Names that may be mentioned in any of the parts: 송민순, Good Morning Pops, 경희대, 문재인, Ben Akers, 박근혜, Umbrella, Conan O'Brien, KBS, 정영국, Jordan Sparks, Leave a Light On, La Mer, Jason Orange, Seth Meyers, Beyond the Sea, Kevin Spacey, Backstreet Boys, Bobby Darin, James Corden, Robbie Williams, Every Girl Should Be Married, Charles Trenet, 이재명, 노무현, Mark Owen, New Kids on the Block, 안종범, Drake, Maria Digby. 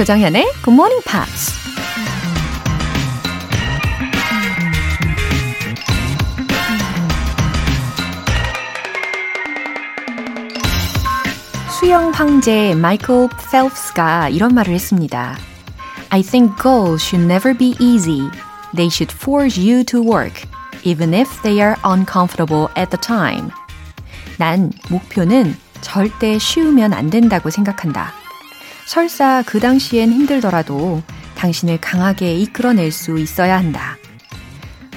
조정현의 Good Morning Pops. 수영 황제 마이클 펠프스가 이런 말을 했습니다. I think goals should never be easy. They should force you to work, even if they are uncomfortable at the time. 난 목표는 절대 쉬우면 안 된다고 생각한다. 설사 그 당시엔 힘들더라도 당신을 강하게 이끌어낼 수 있어야 한다.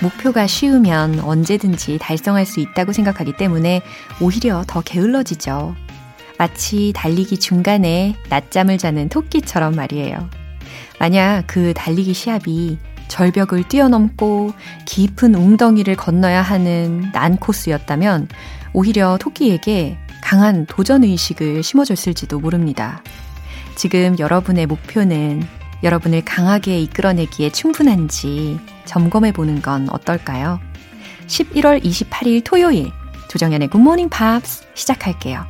목표가 쉬우면 언제든지 달성할 수 있다고 생각하기 때문에 오히려 더 게을러지죠. 마치 달리기 중간에 낮잠을 자는 토끼처럼 말이에요. 만약 그 달리기 시합이 절벽을 뛰어넘고 깊은 웅덩이를 건너야 하는 난 코스였다면 오히려 토끼에게 강한 도전의식을 심어줬을지도 모릅니다. 지금 여러분의 목표는 여러분을 강하게 이끌어내기에 충분한지 점검해보는 건 어떨까요? 11월 28일 토요일 조정연의 굿모닝 팝스 시작할게요.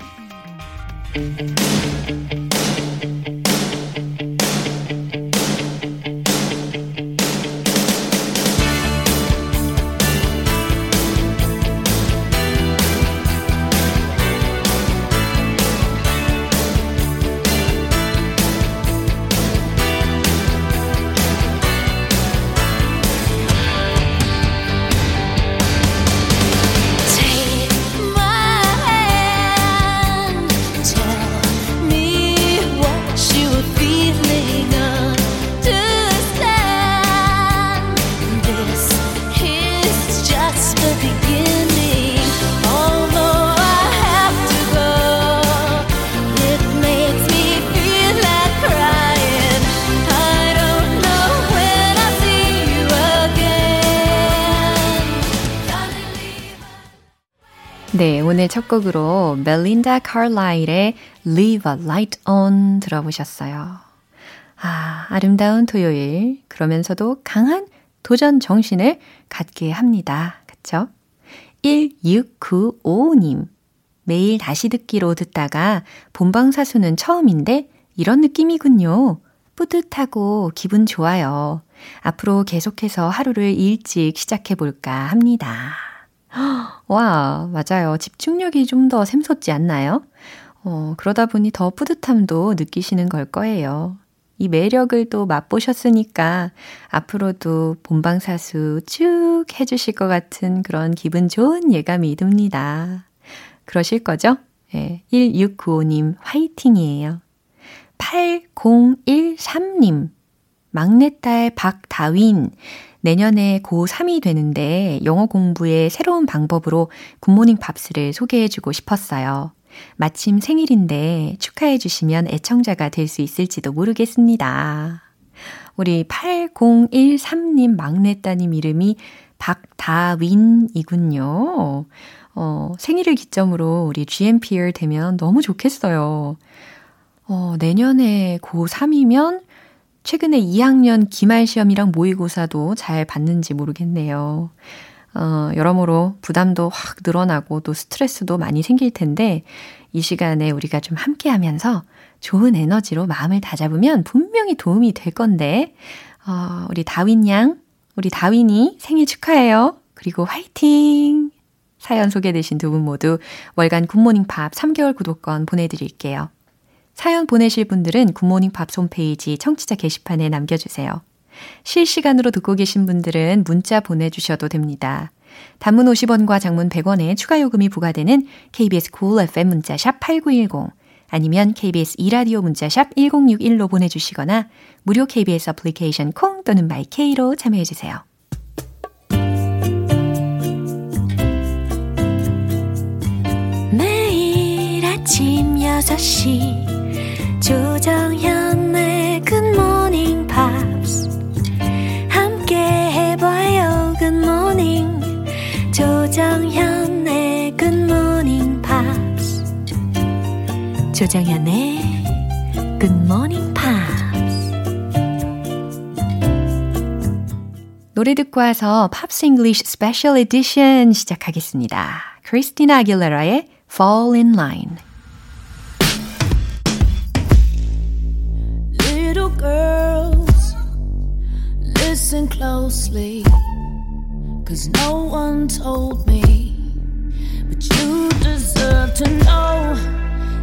네, 오늘 첫 곡으로 멜린다 칼라일의 Leave a Light On 들어보셨어요. 아, 아름다운 토요일, 그러면서도 강한 도전 정신을 갖게 합니다. 그쵸? 1695님, 매일 다시 듣기로 듣다가 본방사수는 처음인데 이런 느낌이군요. 뿌듯하고 기분 좋아요. 앞으로 계속해서 하루를 일찍 시작해볼까 합니다. 와, 맞아요. 집중력이 좀 더 샘솟지 않나요? 그러다 보니 더 뿌듯함도 느끼시는 걸 거예요. 이 매력을 또 맛보셨으니까 앞으로도 본방사수 쭉 해주실 것 같은 그런 기분 좋은 예감이 듭니다. 그러실 거죠? 네, 1695님 화이팅이에요. 8013님 막내딸 박다윈 내년에 고3이 되는데 영어 공부의 새로운 방법으로 굿모닝 팝스를 소개해주고 싶었어요. 마침 생일인데 축하해주시면 애청자가 될 수 있을지도 모르겠습니다. 우리 8013님 막내따님 이름이 박다윈이군요. 생일을 기점으로 우리 GMPR 되면 너무 좋겠어요. 내년에 고3이면 최근에 2학년 기말 시험이랑 모의고사도 잘 봤는지 모르겠네요. 여러모로 부담도 확 늘어나고 또 스트레스도 많이 생길 텐데 이 시간에 우리가 좀 함께하면서 좋은 에너지로 마음을 다잡으면 분명히 도움이 될 건데 우리 다윈 양, 우리 다윈이 생일 축하해요. 그리고 화이팅! 사연 소개되신 두 분 모두 월간 굿모닝팝 3개월 구독권 보내드릴게요. 사연 보내실 분들은 굿모닝 팝스 홈페이지 청취자 게시판에 남겨주세요. 실시간으로 듣고 계신 분들은 문자 보내주셔도 됩니다. 단문 50원과 장문 100원에 추가 요금이 부과되는 KBS Cool FM 문자샵 8910 아니면 KBS e라디오 문자샵 1061로 보내주시거나 무료 KBS 애플리케이션 콩 또는 마이케이로 참여해주세요. 매일 아침 6시 조정현의 Good Morning Pops 함께 해봐요 Good Morning 조정현의 Good Morning Pops 조정현의 Good Morning Pops 노래 듣고 와서 Pops English Special Edition 시작하겠습니다. 크리스티나 아길레라의 Fall in Line girls, listen closely, 'cause no one told me, but you deserve to know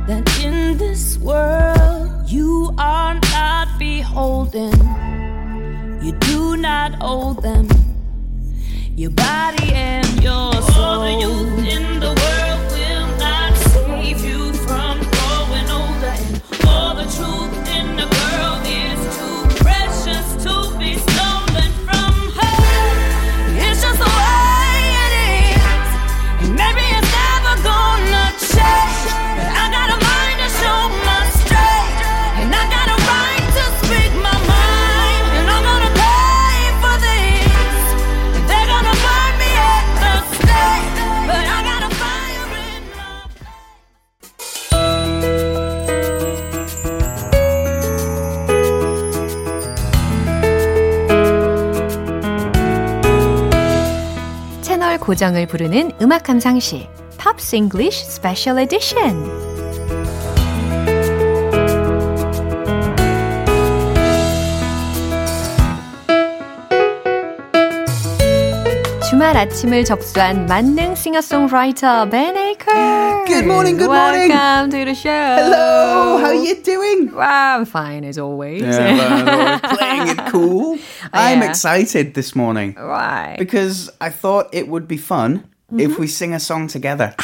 that in this world you are not beholden, you do not owe them, your body and your soul. All the youth in the world will not save you from growing older, and all the truth in the world is too precious to be stolen from her. It's just the way it is, and maybe it's never gonna change, but I got a mind to show my strength, and I got a right to speak my mind, and I'm gonna pay for this, and they're gonna burn me at the stake, but I got a fire in my place. 채널 고정을 부르는 음악 감상실 Pops English Special Edition. 주말 아침을 접수한 만능 싱어송라이터 Ben Akers. Good morning, good morning. Welcome to the show. Hello, how are you doing? Well, I'm fine as always. Yeah, well, playing it cool. I'm excited this morning. Why? Because I thought it would be fun if we sing a song together.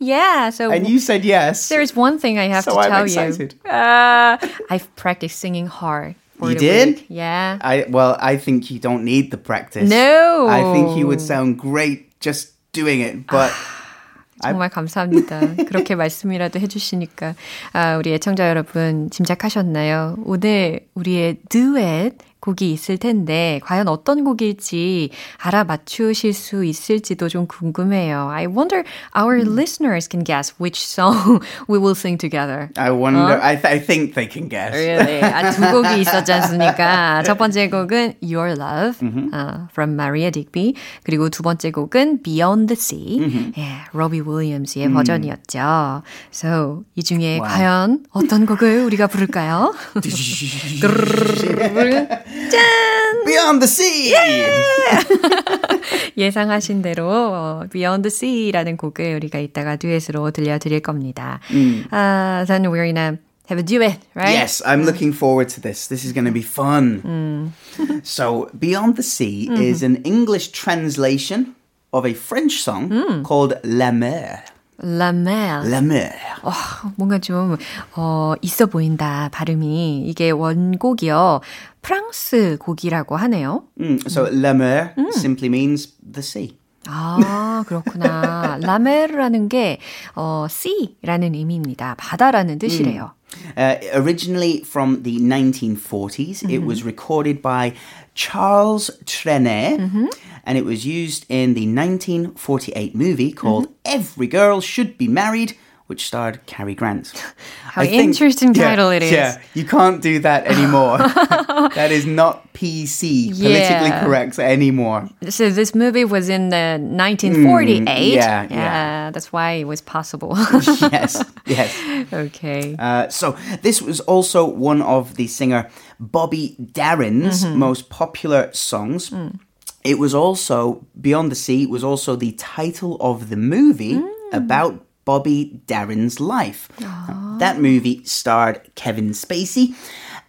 Yeah, so and you said yes. There is one thing I have to tell you. So I'm excited. I've practiced singing hard. You did? Week. Yeah. I think you don't need the practice. No. I think you would sound great just doing it, but... 정말 감사합니다. 그렇게 말씀이라도 해주시니까. 우리 애청자 여러분 짐작하셨나요? 오늘 우리의 듀엣 곡이 있을 텐데 과연 어떤 곡일지 알아맞추실 수 있을지도 좀 궁금해요. I wonder our listeners can guess which song we will sing together. I wonder. I think they can guess. Really? 두 곡이 있었지 않습니까? 첫 번째 곡은 Your Love from Maria Digby. 그리고 두 번째 곡은 Beyond the Sea. Yeah, Robbie Williams의 버전이었죠. So 이 중에 과연 어떤 곡을 우리가 부를까요? 짠! Beyond the Sea! Yeah! 예상하신 대로 Beyond the Sea라는 곡을 우리가 이따가 듀엣으로 들려드릴 겁니다. Then we're gonna have a duet, right? Yes, I'm looking forward to this. This is gonna be fun. So, Beyond the Sea is an English translation of a French song called La Mer. La mer. La mer. 뭔가 좀 있어 보인다 발음이. 이게 원곡이요. 프랑스 곡이라고 하네요. So la mer simply means the sea. 아, 그렇구나. La mer라는 게 sea라는 의미입니다. 바다라는 뜻이래요. Originally from the 1940s, it was recorded by Charles Trenet, and it was used in the 1948 movie called Every Girl Should Be Married, which starred Cary Grant. How interesting title it is. Yeah, you can't do that anymore. That is not PC, politically correct anymore. So this movie was in 1948. Yeah, that's why it was possible. Yes. Okay. So this was also one of the singer Bobby Darin's most popular songs. It was also, Beyond the Sea, was also the title of the movie about Bobby Darin's life. That movie starred Kevin Spacey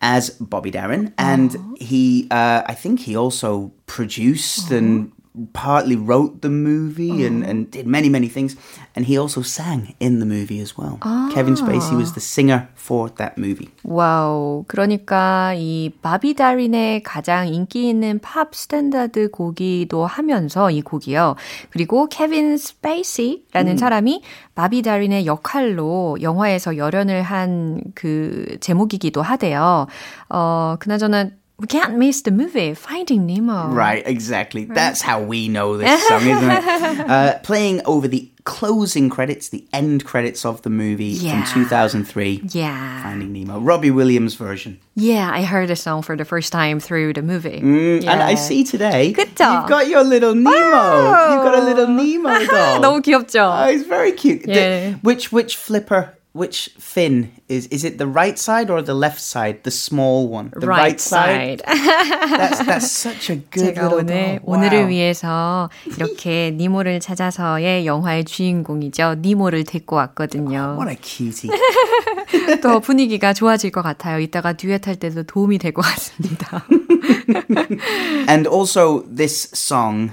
as Bobby Darin, and he, I think he also produced and partly wrote the movie and did many, many things. And he also sang in the movie as well. Kevin Spacey was the singer for that movie. Wow. 그러니까 이 바비 다린의 가장 인기 있는 팝 스탠다드 곡이기도 하면서 이 곡이요. 그리고 케빈 스페이시라는 사람이 바비 다린의 역할로 영화에서 열연을 한 그 제목이기도 하대요. 그나저나 we can't miss the movie, Finding Nemo. Right, exactly. Right. That's how we know this song, isn't it? Playing over the closing credits, the end credits of the movie from 2003. Yeah. Finding Nemo. Robbie Williams' version. Yeah, I heard the song for the first time through the movie. And I see today, 그쵸? You've got your little Nemo. Wow. You've got a little Nemo doll. 너무 귀엽죠? Oh, it's very cute. Yeah. Which flipper Which fin is it the right side or the left side? The small one. The right side. That's such a good 제가 little 오늘, wow. 오늘을 위해서 이렇게 니모를 찾아서의 영화의 주인공이죠. 니모를 데리고 왔거든요. What a cutie. 또 분위기가 좋아질 것 같아요. 이따가 듀엣 할 때도 도움이 될 것 같습니다. And also this song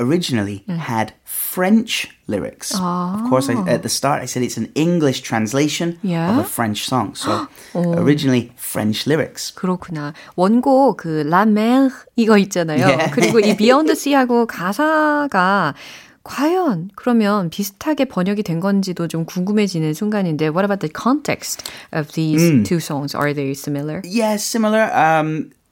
originally had French lyrics. Oh. Of course, at the start, I said it's an English translation yeah. of a French song. So originally French lyrics. 그렇구나. 원곡 그 La Mer 이거 있잖아요. Yeah. 그리고 이 Beyond the Sea하고 가사가 과연 그러면 비슷하게 번역이 된 건지도 좀 궁금해지는 순간인데 What about the context of these two songs? Are they similar? Yes, similar.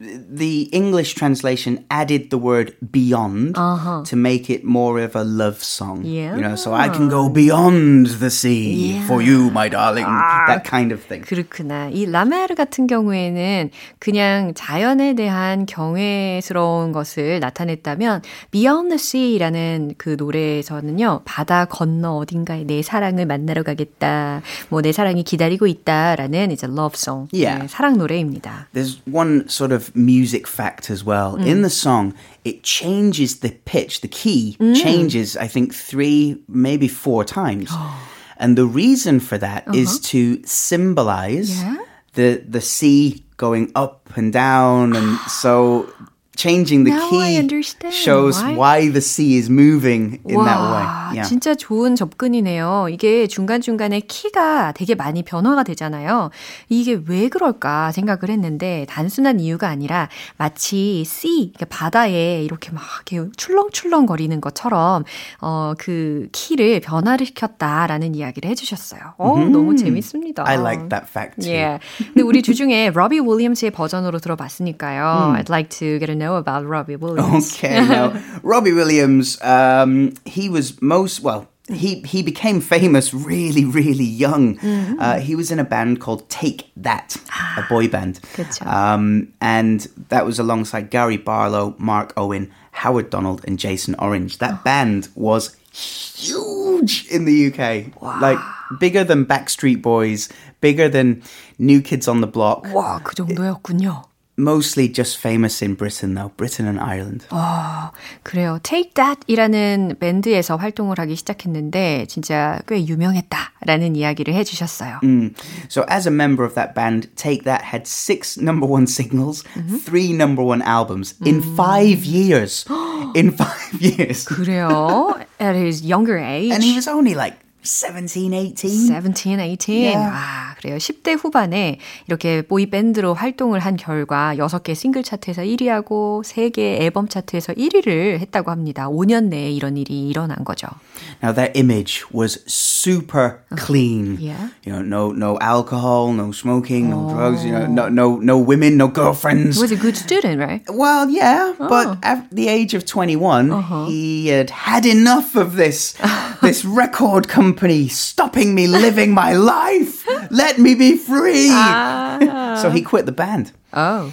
The English translation added the word beyond to make it more of a love song. Yeah. You know, so I can go beyond the sea yeah. for you, my darling. 아, that kind of thing. 그렇구나. 이 라메르 같은 경우에는 그냥 자연에 대한 경외스러운 것을 나타냈다면 Beyond the Sea라는 그 노래에서는요. 바다 건너 어딘가에 내 사랑을 만나러 가겠다. 뭐 내 사랑이 기다리고 있다라는 이제 love song. Yeah. 네, 사랑 노래입니다. There's one sort of music fact as well. In the song, it changes the pitch. The key changes, I think, 3, maybe 4 times. And the reason for that is to symbolize yeah? the sea going up and down. And so changing the key shows why the sea is moving in that way. Yeah. 진짜 좋은 접근이네요. 이게 중간중간에 키가 되게 많이 변화가 되잖아요. 이게 왜 그럴까 생각을 했는데 단순한 이유가 아니라 마치 sea, 그러니까 바다에 이렇게 막 이렇게 출렁출렁 거리는 것처럼 그 키를 변화를 시켰다라는 이야기를 해주셨어요. 너무 재밌습니다. I like that fact too. Yeah. 근데 우리 주중에 Robbie Williams의 버전으로 들어봤으니까요. I'd like to get a know about Robbie Williams. Okay, now, Robbie Williams, he was he became famous really, really young. Mm-hmm. He was in a band called Take That, a boy band. And that was alongside Gary Barlow, Mark Owen, Howard Donald, and Jason Orange. That band was huge in the UK. Wow. Like, bigger than Backstreet Boys, bigger than New Kids on the Block. Wow, 그 정도였군요. Mostly just famous in Britain, though. Britain and Ireland. 아, 그래요. Take That이라는 밴드에서 활동을 하기 시작했는데 진짜 꽤 유명했다라는 이야기를 해주셨어요. So as a member of that band, Take That had 6 number one singles, 3 number one albums in 5 years. In 5 years. 그래요. At his younger age. And he was only like 17, 18. Yeah. 아, 그래요. 10대 후반에 이렇게 보이밴드로 활동을 한 결과 6개 싱글 차트에서 1위하고 3개 앨범 차트에서 1위를 했다고 합니다. 5년 내에 이런 일이 일어난 거죠. Now their image was super clean. Yeah. You know, no alcohol, no smoking, no drugs, you know, no women, no girlfriends. He was a good student, right? Well, yeah, but at the age of 21, he had had enough of this record company stopping me living my life. Let me be free. Ah. So he quit the band. Oh.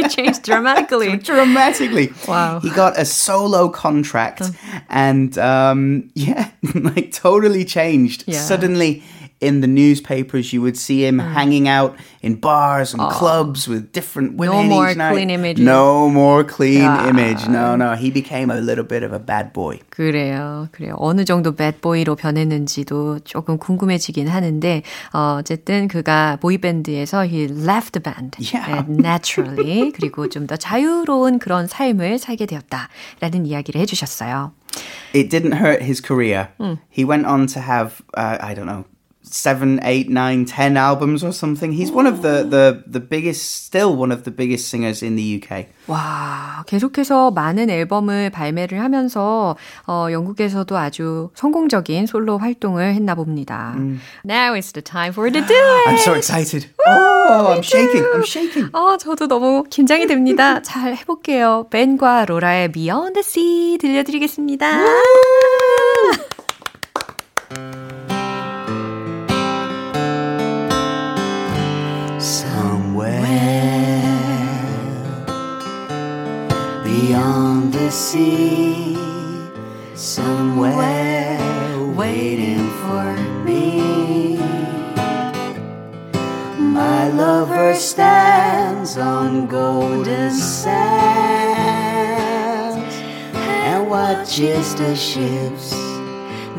It changed dramatically. Dramatically. Wow. He got a solo contract and, like totally changed. Yeah. Suddenly in the newspapers, you would see him hanging out in bars and clubs with different women each night. No more clean image. No. He became a little bit of a bad boy. 그래요. 어느 정도 bad boy로 변했는지도 조금 궁금해지긴 하는데 어쨌든 그가 보이밴드에서 he left the band naturally. 그리고 좀 더 자유로운 그런 삶을 살게 되었다라는 이야기를 해주셨어요. It didn't hurt his career. He went on to have, I don't know, 7, 8, 9, 10 albums or something. He's one of the biggest, still one of the biggest singers in the UK. 와, 계속해서 많은 앨범을 발매를 하면서 영국에서도 아주 성공적인 솔로 활동을 했나 봅니다. Now it's the time for the duet. I'm so excited. Woo, oh, I'm shaking. 저도 너무 긴장이 됩니다. 잘 해볼게요. 벤과 로라의 Beyond the Sea 들려드리겠습니다. Beyond the sea, somewhere waiting for me. my lover stands on golden sands and watches the ships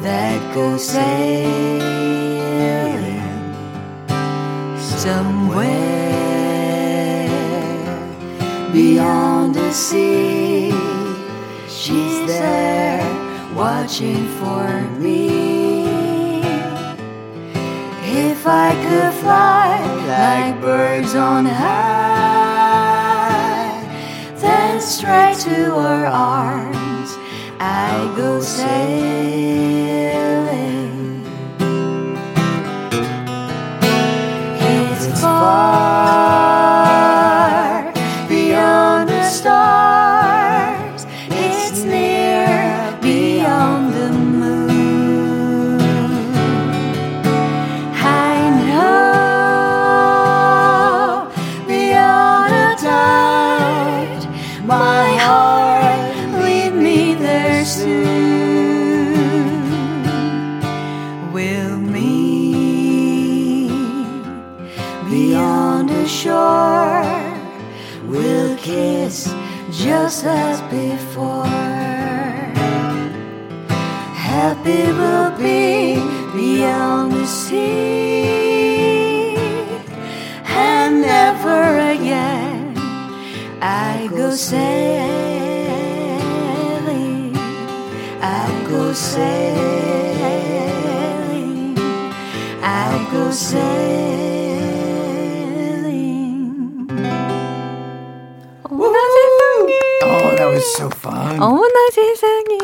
that go sailing somewhere beyond the sea. She's there watching for me. If I could fly like birds on high, then straight to her arms I go sailing. It's far beyond the stars, it's near beyond the moon. I know beyond a tide, my heart lead me there soon. We'll meet beyond the shore, we'll kiss just as before. Happy will be beyond the sea, and never again I go sailing. I go sailing. I go sailing. Oh, that was so fun. 어머나 세상에.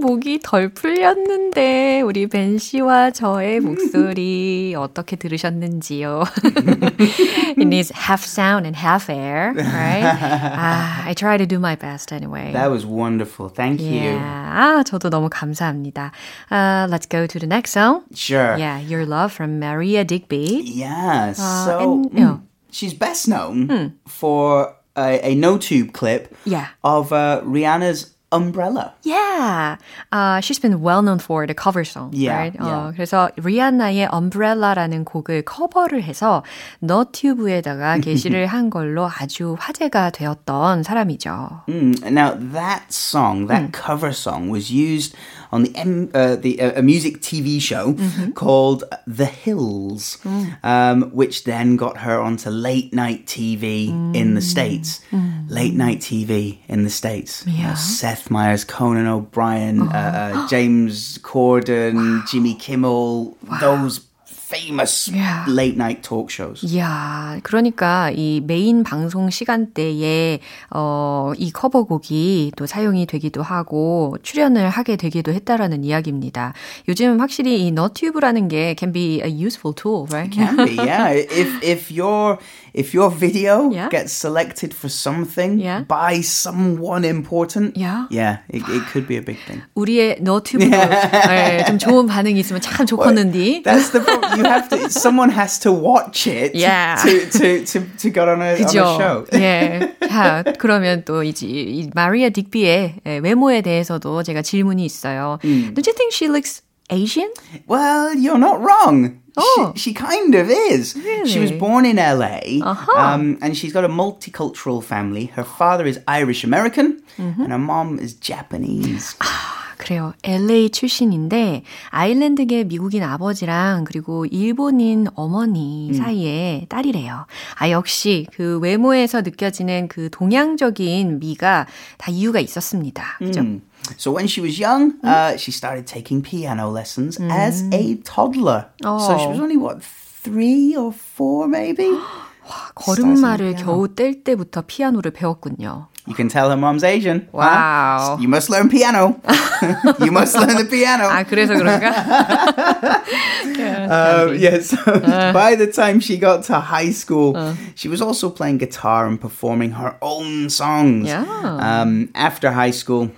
목이 덜 풀렸는데 우리 벤 씨와 저의 목소리 어떻게 들으셨는지요? It needs half sound and half air, right? I try to do my best anyway. That was wonderful. Thank you. Yeah, 저도 너무 감사합니다. Let's go to the next song. Sure. Yeah, Your Love from Maria Digby. Yeah, she's best known for a no-tube clip of Rihanna's Umbrella. Yeah. She's been well known for the cover song, right? 그래서 리안나의 Umbrella라는 곡을 커버를 해서 너튜브에다가 게시를 한 걸로 아주 화제가 되었던 사람이죠. Now that song, that cover song was used on a music TV show called The Hills, which then got her onto late night TV in the States. Late night TV in the States. Yeah. Seth Meyers, Conan O'Brien, James Corden, Jimmy Kimmel, those famous late night talk shows. Yeah, 그러니까 이 메인 방송 시간대에 이 커버곡이 또 사용이 되기도 하고 출연을 하게 되기도 했다라는 이야기입니다. 요즘 확실히 이 너튜브라는 게 can be a useful tool, right? It can be, yeah. If your video gets selected for something by someone important, it could be a big thing. 우리의 너튜브로 좀 좋은 반응이 있으면 참 좋겠는데. That's the problem. You have to. Someone has to watch it to get on a show. 예. 자, 그러면 또 이 마리아 딕비의 외모에 대해서도 제가 질문이 있어요. Don't you think she looks Asian? Well, you're not wrong. Oh. She kind of is. Really? She was born in LA, and she's got a multicultural family. Her father is Irish-American, and her mom is Japanese. 그래요. LA 출신인데 아일랜드계 미국인 아버지랑 그리고 일본인 어머니 사이에 딸이래요. 아 역시 그 외모에서 느껴지는 그 동양적인 미가 다 이유가 있었습니다. 그죠? So when she was young, she started taking piano lessons as a toddler. So she was only, what, 3 or 4 maybe? 와, 걸음마를 겨우 뗄 때부터 피아노를 배웠군요. You can tell her mom's Asian. Wow. Huh? You must learn piano. You must learn the piano. 아, 그래서 그런가? So by the time she got to high school, she was also playing guitar and performing her own songs. Yeah. After high school,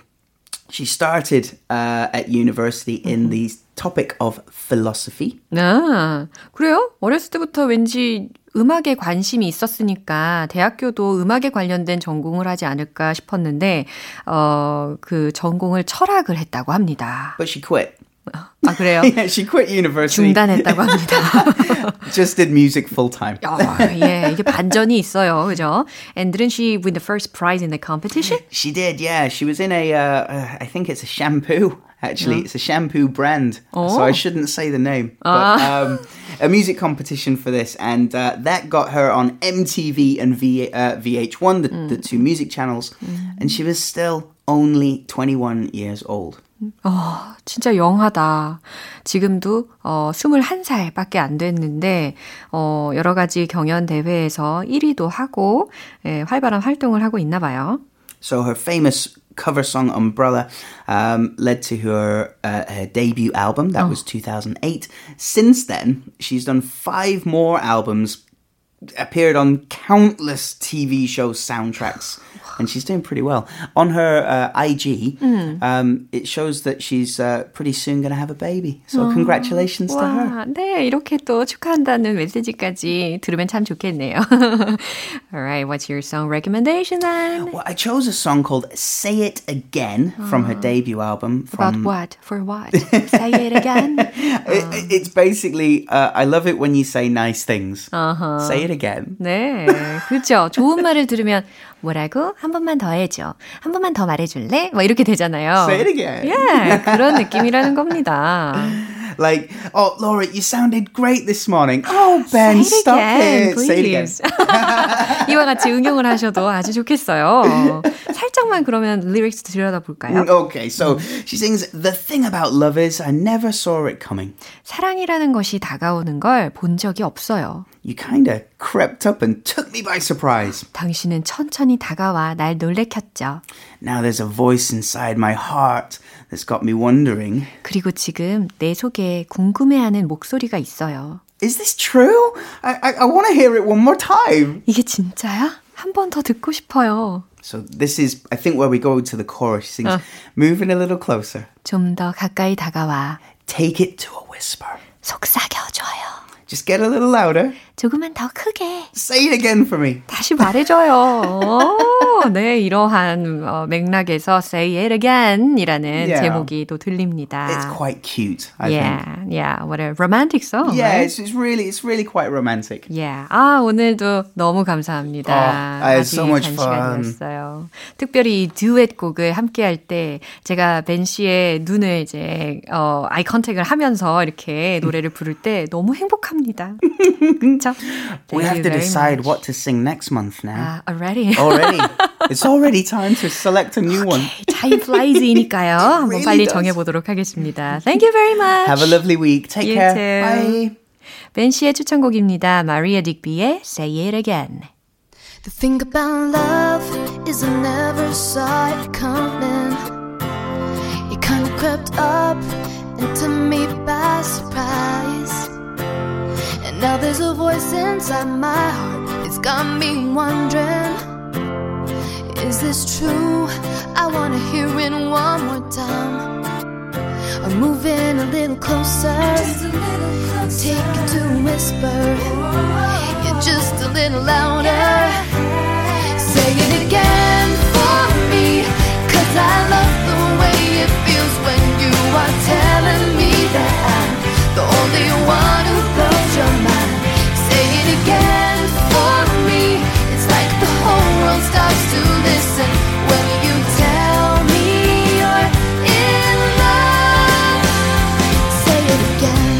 she started at university in the topic of philosophy. 아, 그래요? 어렸을 때부터 왠지 음악에 관심이 있었으니까 대학교도 음악에 관련된 전공을 하지 않을까 싶었는데 그 전공을 철학을 했다고 합니다. But she quit. 아, 그래요? Yeah, she quit university. 중단했다고 합니다. Just did music full time. 예, 이게 반전이 있어요, 그죠? And didn't she win the first prize in the competition? She did, yeah. She was in a, I think it's a shampoo. Actually, it's a shampoo brand, so I shouldn't say the name. But a music competition for this, and that got her on MTV and VH1, the two music channels, and she was still only 21 years old. 진짜 영화다. 지금도 21살밖에 안 됐는데 여러 가지 경연 대회에서 1위도 하고 예, 활발한 활동을 하고 있나 봐요. So her famous cover song Umbrella led to her debut album. That was 2008. Since then, she's done 5 more albums, appeared on countless TV show soundtracks, and she's doing pretty well. On her IG, it shows that she's pretty soon going to have a baby. So congratulations to her. 네, 이렇게 또 축하한다는 메시지까지 들으면 참 좋겠네요. All right, what's your song recommendation then? Well, I chose a song called Say It Again from her debut album. About what? For what? Say it again? It's basically, I love it when you say nice things. Uh-huh. Say it again. 네, 그렇죠. 좋은 말을 들으면 뭐라고? 한 번만 더 해줘. 한 번만 더 말해줄래? 막 이렇게 되잖아요. Say it again. Yeah, 그런 느낌이라는 겁니다. Like, oh, Laura, you sounded great this morning. Oh, Ben, stop it. Say it again. 이와 같이 응용을 하셔도 아주 좋겠어요. 살짝만 그러면 lyrics 들여다볼까요? Okay, so she sings, The thing about love is I never saw it coming. 사랑이라는 것이 다가오는 걸 본 적이 없어요. You kinda crept up and took me by surprise. 당신은 천천히 다가와 날 놀래켰죠. Now there's a voice inside my heart that's got me wondering. 그리고 지금 내 속에 궁금해하는 목소리가 있어요. Is this true? I want to hear it one more time. 이게 진짜야? 한 번 더 듣고 싶어요. So this is, I think, where we go to the chorus. She sings, moving a little closer. 좀 더 가까이 다가와. Take it to a whisper. 속삭여줘요. Just get a little louder. 조금만 더 크게. Say it again for me. 다시 말해줘요. 네, 이러한 맥락에서 Say It Again이라는 제목이 또 들립니다. It's quite cute, I think. Yeah, what a romantic song. Yeah, right? it's really quite romantic. Yeah, 아 오늘도 너무 감사합니다. Oh, I had so much fun. 특별히 이 듀엣 곡을 함께할 때 제가 벤 씨의 눈을 이제 아이 컨택을 하면서 이렇게 노래를 부를 때 너무 행복합니다. 그렇죠? We have to decide what to sing next month now. Already. It's already time to select a new one. Time flies이니까요. 한번 빨리 정해보도록 하겠습니다. Thank you very much. Have a lovely week. Take care. Bye. 벤 씨의 추천곡입니다. Maria Digby의 Say It Again. The thing about love is I never saw it coming. It kind of crept up and took me by surprise. And now there's a voice inside my heart. It's got me wondering. Is this true? I want to hear it one more time. I'm moving a little closer. Just a little closer. Take it to a whisper. Oh. You're just a little louder. Yeah. Say it again for me. 'Cause I love the way it feels when you are telling me that I'm the only one who blows your mind. Say it again for me. It's like the whole world starts to listen when you tell me you're in love. Say it again.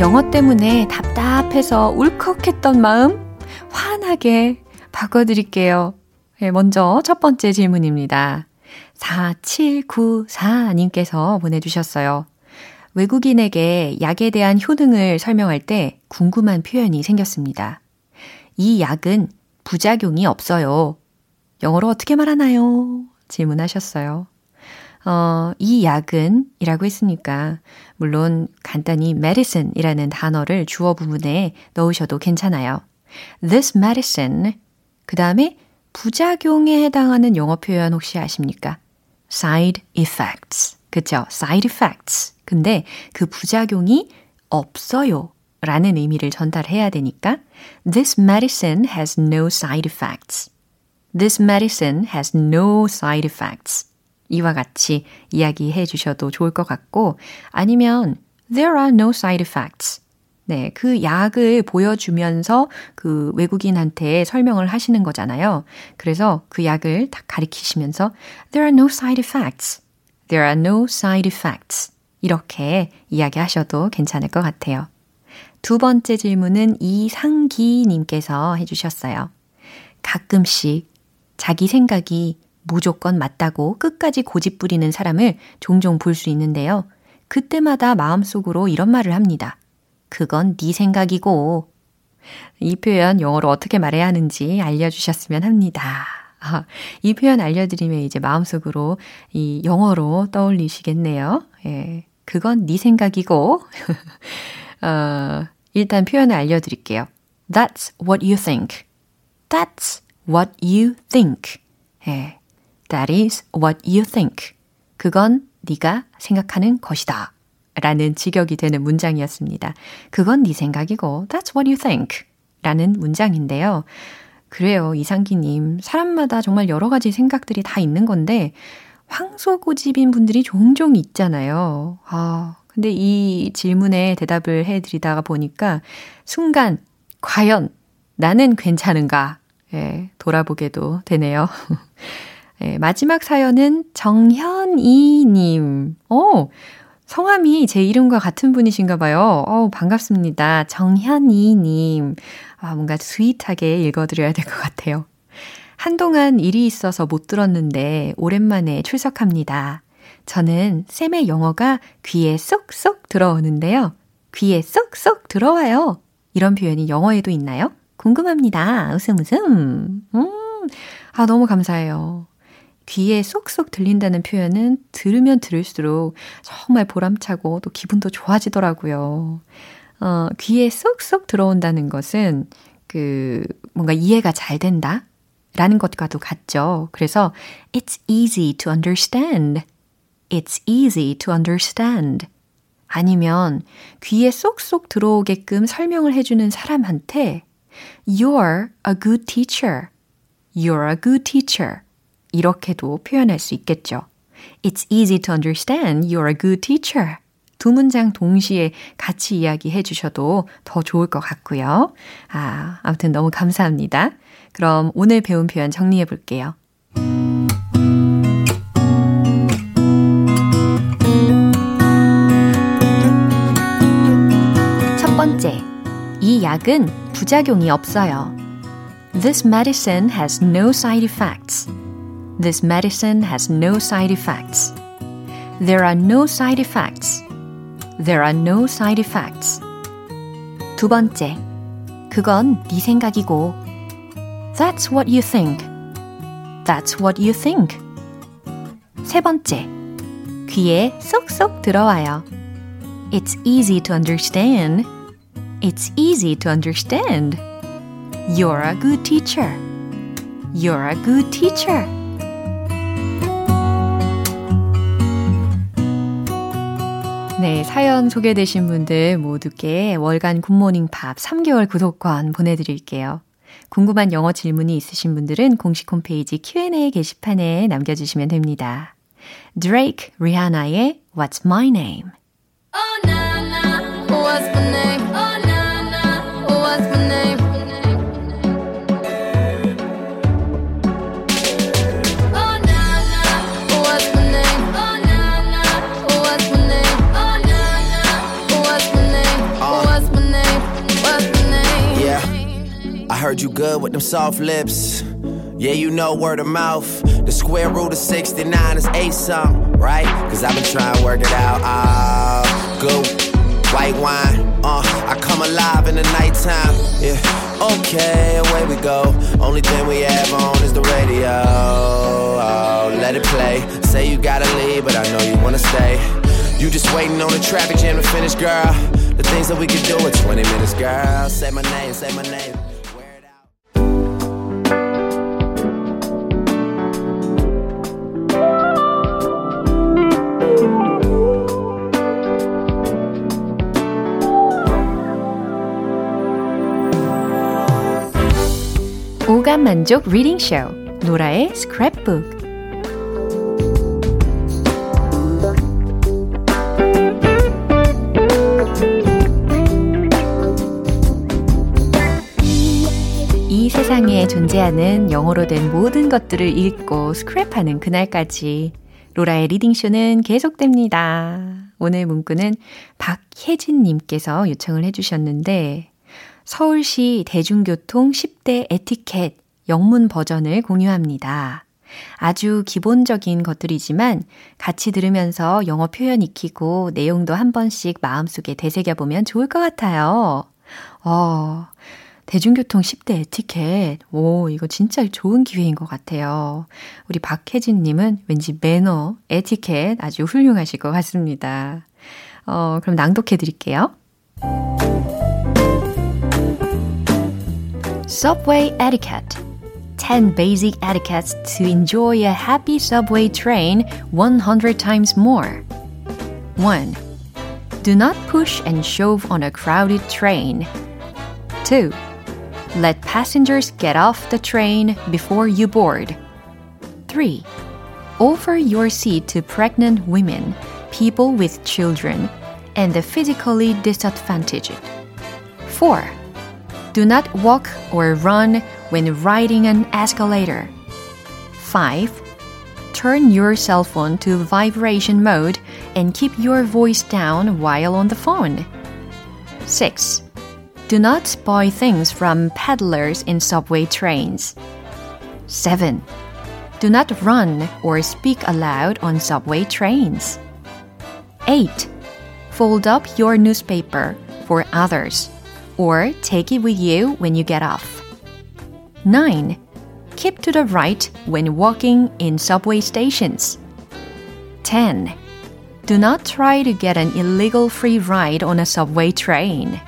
영어 때문에 답답해서 울컥했던 마음 환하게 바꿔드릴게요. 네, 먼저 첫 번째 질문입니다. 4794님께서 보내주셨어요. 외국인에게 약에 대한 효능을 설명할 때 궁금한 표현이 생겼습니다. 이 약은 부작용이 없어요. 영어로 어떻게 말하나요? 질문하셨어요. 이 약은 이라고 했으니까 물론 간단히 medicine 이라는 단어를 주어 부분에 넣으셔도 괜찮아요. This medicine. 그 다음에 부작용에 해당하는 영어 표현 혹시 아십니까? Side effects. 그쵸? Side effects. 근데 그 부작용이 없어요 라는 의미를 전달해야 되니까 This medicine has no side effects. This medicine has no side effects. 이와 같이 이야기해 주셔도 좋을 것 같고 아니면 There are no side effects. 네, 그 약을 보여주면서 그 외국인한테 설명을 하시는 거잖아요. 그래서 그 약을 딱 가리키시면서 There are no side effects. There are no side effects. 이렇게 이야기하셔도 괜찮을 것 같아요. 두 번째 질문은 이상기님께서 해주셨어요. 가끔씩 자기 생각이 무조건 맞다고 끝까지 고집부리는 사람을 종종 볼 수 있는데요. 그때마다 마음속으로 이런 말을 합니다. 그건 네 생각이고. 이 표현 영어로 어떻게 말해야 하는지 알려주셨으면 합니다. 이 표현 알려드리면 이제 마음속으로 이 영어로 떠올리시겠네요. 예, 그건 네 생각이고. 일단 표현을 알려드릴게요. That's what you think. That's what you think. 예, that is what you think. 그건 네가 생각하는 것이다. 라는 직역이 되는 문장이었습니다. 그건 네 생각이고 That's what you think. 라는 문장인데요. 그래요, 이상기님. 사람마다 정말 여러 가지 생각들이 다 있는 건데 황소고집인 분들이 종종 있잖아요. 근데 이 질문에 대답을 해드리다가 보니까 순간 과연 나는 괜찮은가? 예, 돌아보게도 되네요. 예, 마지막 사연은 정현이님. 성함이 제 이름과 같은 분이신가 봐요. 반갑습니다. 정현이님. 뭔가 스윗하게 읽어드려야 될 것 같아요. 한동안 일이 있어서 못 들었는데 오랜만에 출석합니다. 저는 쌤의 영어가 귀에 쏙쏙 들어오는데요. 귀에 쏙쏙 들어와요. 이런 표현이 영어에도 있나요? 궁금합니다. 웃음 웃음. 너무 감사해요. 귀에 쏙쏙 들린다는 표현은 들으면 들을수록 정말 보람차고 또 기분도 좋아지더라고요. 귀에 쏙쏙 들어온다는 것은 뭔가 이해가 잘 된다 라는 것과도 같죠. 그래서 It's easy to understand. It's easy to understand. 아니면 귀에 쏙쏙 들어오게끔 설명을 해주는 사람한테 You're a good teacher. You're a good teacher. 이렇게도 표현할 수 있겠죠. It's easy to understand. You're a good teacher. 두 문장 동시에 같이 이야기해 주셔도 더 좋을 것 같고요. 아무튼 너무 감사합니다. 그럼 오늘 배운 표현 정리해 볼게요. 첫 번째, 이 약은 부작용이 없어요. This medicine has no side effects. This medicine has no side effects. There are no side effects. There are no side effects. 두 번째, 그건 네 생각이고. That's what you think. That's what you think. 세 번째, 귀에 쏙쏙 들어와요. It's easy to understand. It's easy to understand. You're a good teacher. You're a good teacher. 네, 사연 소개되신 분들 모두께 월간 굿모닝 팝 3개월 구독권 보내드릴게요. 궁금한 영어 질문이 있으신 분들은 공식 홈페이지 Q&A 게시판에 남겨주시면 됩니다. Drake, 리하나의 What's My Name? Oh, na, na, what's my name? Oh, na, na, what's my name? I heard you good with them soft lips Yeah, you know word of mouth. The square root of 69 is 8 something, right? Cause I've been trying to work it out. Good white wine, I come alive in the nighttime. Yeah, okay, away we go. Only thing we have on is the radio. Oh, let it play. Say you gotta leave, but I know you wanna stay. You just waiting on the traffic jam to finish, girl. The things that we could do in 20 minutes, girl. Say my name, say my name. Wear it out. 오감 만족 리딩 쇼 노라의 스크랩북. 세상에 존재하는 영어로 된 모든 것들을 읽고 스크랩하는 그날까지 로라의 리딩쇼는 계속됩니다. 오늘 문구는 박혜진님께서 요청을 해주셨는데 서울시 대중교통 10대 에티켓 영문 버전을 공유합니다. 아주 기본적인 것들이지만 같이 들으면서 영어 표현 익히고 내용도 한 번씩 마음속에 되새겨보면 좋을 것 같아요. 대중교통 10대 에티켓. 오, 이거 진짜 좋은 기회인 것 같아요. 우리 박혜진님은 왠지 매너, 에티켓 아주 훌륭하실 것 같습니다. 그럼 낭독해 드릴게요. Subway etiquette. 10 basic etiquettes to enjoy a happy subway train 100 times more. 1. Do not push and shove on a crowded train. 2. Let passengers get off the train before you board. 3. Offer your seat to pregnant women, people with children, and the physically disadvantaged. 4. Do not walk or run when riding an escalator. 5. Turn your cell phone to vibration mode and keep your voice down while on the phone. 6. Do not buy things from peddlers in subway trains. 7. Do not run or speak aloud on subway trains. 8. Fold up your newspaper for others or take it with you when you get off. 9. Keep to the right when walking in subway stations. 10. Do not try to get an illegal free ride on a subway train.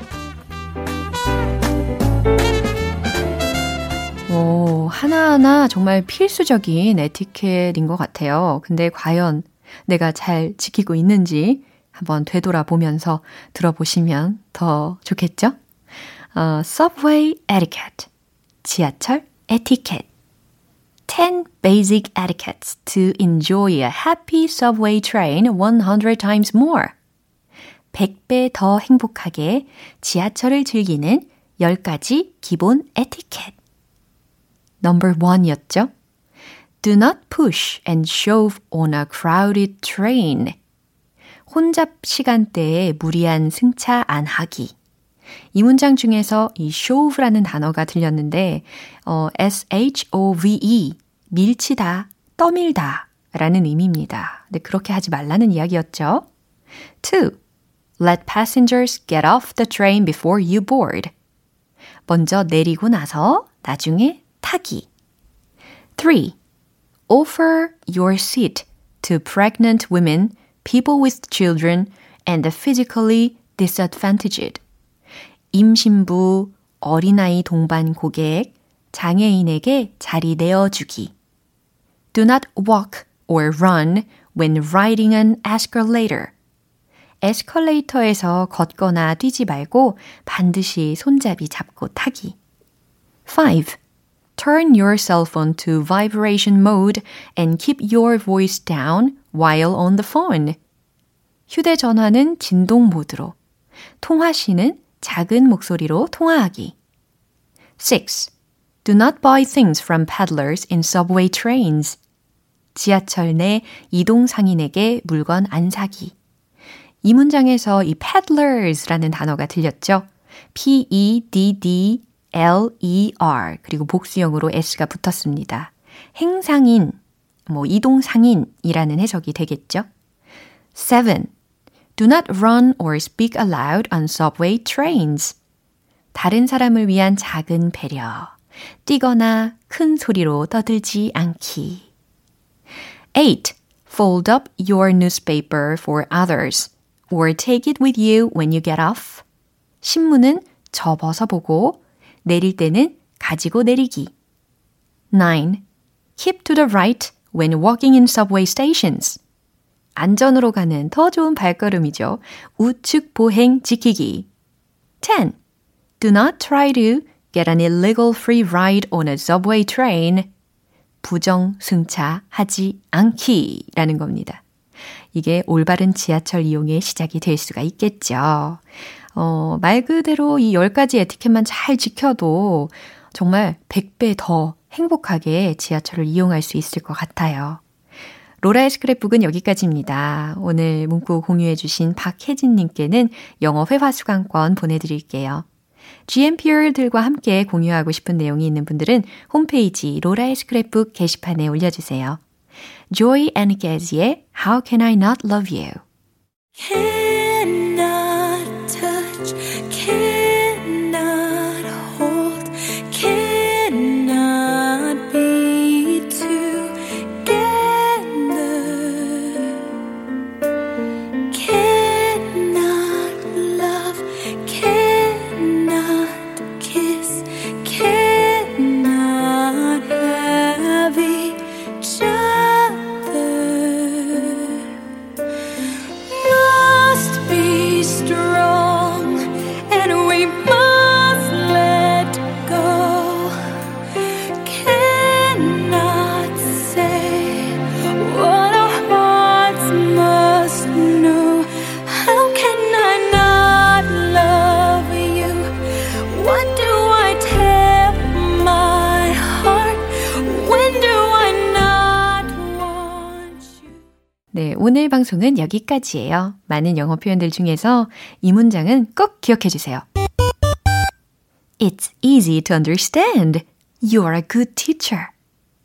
하나하나 정말 필수적인 에티켓인 것 같아요. 근데 과연 내가 잘 지키고 있는지 한번 되돌아보면서 들어보시면 더 좋겠죠? Subway etiquette, 지하철 에티켓. 10 basic etiquettes to enjoy a happy subway train 100 times more. 100배 더 행복하게 지하철을 즐기는 10가지 기본 에티켓. Number 1이었죠. Do not push and shove on a crowded train. 혼잡 시간대에 무리한 승차 안 하기. 이 문장 중에서 이 shove라는 단어가 들렸는데 S-H-O-V-E, 밀치다, 떠밀다 라는 의미입니다. 근데 그렇게 하지 말라는 이야기였죠. 2. Let passengers get off the train before you board. 먼저 내리고 나서 나중에 타기. 3. Offer your seat to pregnant women, people with children, and the physically disadvantaged. 임신부, 어린아이 동반 고객, 장애인에게 자리 내어주기. Do not walk or run when riding an escalator. 에스컬레이터에서 걷거나 뛰지 말고 반드시 손잡이 잡고 타기. 5. Turn your cell phone to vibration mode and keep your voice down while on the phone. 휴대전화는 진동 모드로, 통화 시는 작은 목소리로 통화하기. 6. Do not buy things from peddlers in subway trains. 지하철 내 이동 상인에게 물건 안 사기. 이 문장에서 이 peddlers라는 단어가 들렸죠. P-E-D-D L-E-R 그리고 복수형으로 S가 붙었습니다. 행상인, 이동상인이라는 해석이 되겠죠. 7. Do not run or speak aloud on subway trains. 다른 사람을 위한 작은 배려. 뛰거나 큰 소리로 떠들지 않기. 8. Fold up your newspaper for others or take it with you when you get off. 신문은 접어서 보고 내릴 때는 가지고 내리기. 9. Keep to the right when walking in subway stations. 안전으로 가는 더 좋은 발걸음이죠. 우측 보행 지키기. 10. Do not try to get an illegal free ride on a subway train. 부정 승차하지 않기라는 겁니다. 이게 올바른 지하철 이용의 시작이 될 수가 있겠죠. 말 그대로 이 10가지 에티켓만 잘 지켜도 정말 100배 더 행복하게 지하철을 이용할 수 있을 것 같아요. 로라의 스크랩북은 여기까지입니다. 오늘 문구 공유해 주신 박혜진님께는 영어 회화 수강권 보내드릴게요. GMPR들과 함께 공유하고 싶은 내용이 있는 분들은 홈페이지 로라의 스크랩북 게시판에 올려주세요. Joy and Gaz의 How Can I Not Love You. Cannot touch, cannot hold, cannot be together. Cannot love, cannot kiss, cannot have each other. 네, 오늘 방송은 여기까지예요. 많은 영어 표현들 중에서 이 문장은 꼭 기억해 주세요. It's easy to understand. You're a good teacher.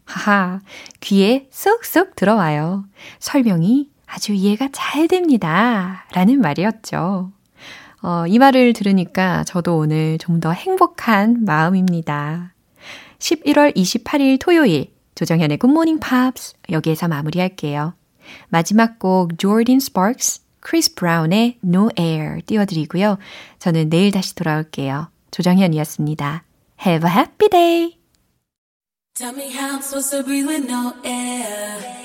하하, 귀에 쏙쏙 들어와요. 설명이 아주 이해가 잘 됩니다. 라는 말이었죠. 이 말을 들으니까 저도 오늘 좀 더 행복한 마음입니다. 11월 28일 토요일 조정현의 Good Morning Pops 여기에서 마무리할게요. 마지막 곡 Jordan Sparks, Chris Brown의 No Air 띄워드리고요. 저는 내일 다시 돌아올게요. 조정현이었습니다. Have a happy day! Tell me how I'm supposed to breathe with no air.